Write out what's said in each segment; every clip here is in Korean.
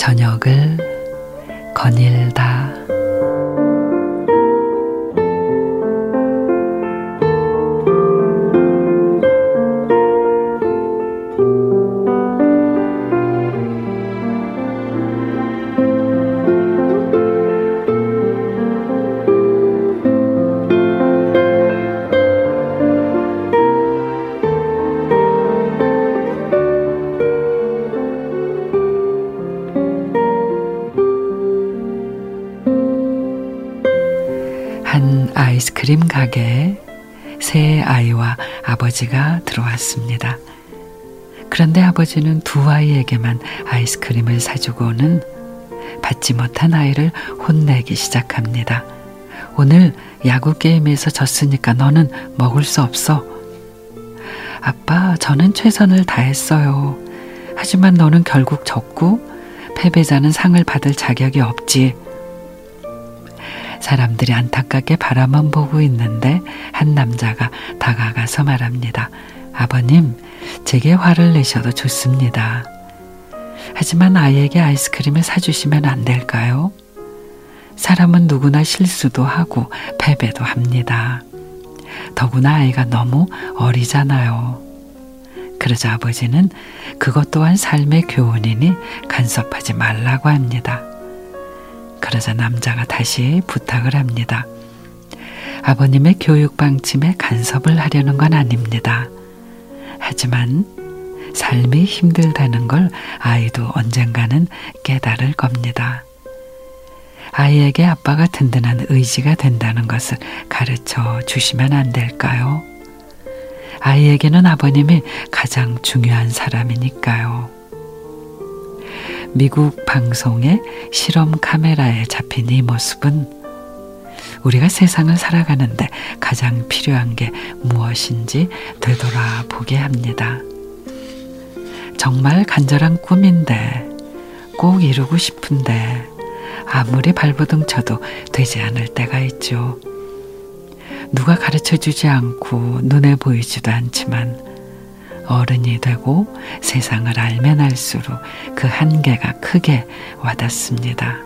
저녁을 거닐다. 한 아이스크림 가게에 세 아이와 아버지가 들어왔습니다. 그런데 아버지는 두 아이에게만 아이스크림을 사주고는 받지 못한 아이를 혼내기 시작합니다. 오늘 야구 게임에서 졌으니까 너는 먹을 수 없어. 아빠, 저는 최선을 다했어요. 하지만 너는 결국 졌고 패배자는 상을 받을 자격이 없지. 사람들이 안타깝게 바라만 보고 있는데 한 남자가 다가가서 말합니다. 아버님, 제게 화를 내셔도 좋습니다. 하지만 아이에게 아이스크림을 사주시면 안 될까요? 사람은 누구나 실수도 하고 패배도 합니다. 더구나 아이가 너무 어리잖아요. 그러자 아버지는 그것 또한 삶의 교훈이니 간섭하지 말라고 합니다. 그러자 남자가 다시 부탁을 합니다. 아버님의 교육 방침에 간섭을 하려는 건 아닙니다. 하지만 삶이 힘들다는 걸 아이도 언젠가는 깨달을 겁니다. 아이에게 아빠가 든든한 의지가 된다는 것을 가르쳐 주시면 안 될까요? 아이에게는 아버님이 가장 중요한 사람이니까요. 미국 방송의 실험 카메라에 잡힌 이 모습은 우리가 세상을 살아가는데 가장 필요한 게 무엇인지 되돌아보게 합니다. 정말 간절한 꿈인데, 꼭 이루고 싶은데 아무리 발버둥 쳐도 되지 않을 때가 있죠. 누가 가르쳐주지 않고 눈에 보이지도 않지만 어른이 되고 세상을 알면 알수록 그 한계가 크게 와닿습니다.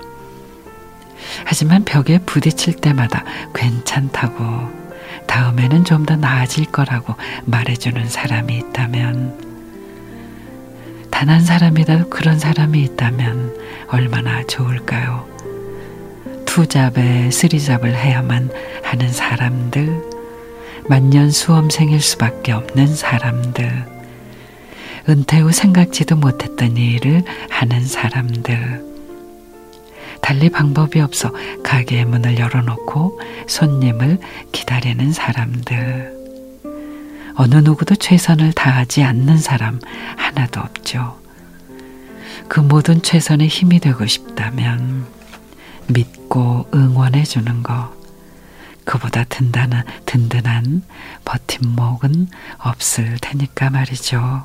하지만 벽에 부딪힐 때마다 괜찮다고, 다음에는 좀 더 나아질 거라고 말해주는 사람이 있다면, 단 한 사람이라도 그런 사람이 있다면 얼마나 좋을까요? 투잡에 쓰리잡을 해야만 하는 사람들, 만년수험생일 수밖에 없는 사람들, 은퇴 후 생각지도 못했던 일을 하는 사람들, 달리 방법이 없어 가게의 문을 열어놓고 손님을 기다리는 사람들, 어느 누구도 최선을 다하지 않는 사람 하나도 없죠. 그 모든 최선의 힘이 되고 싶다면 믿고 응원해주는 것, 그보다 든든한 버팀목은 없을 테니까 말이죠.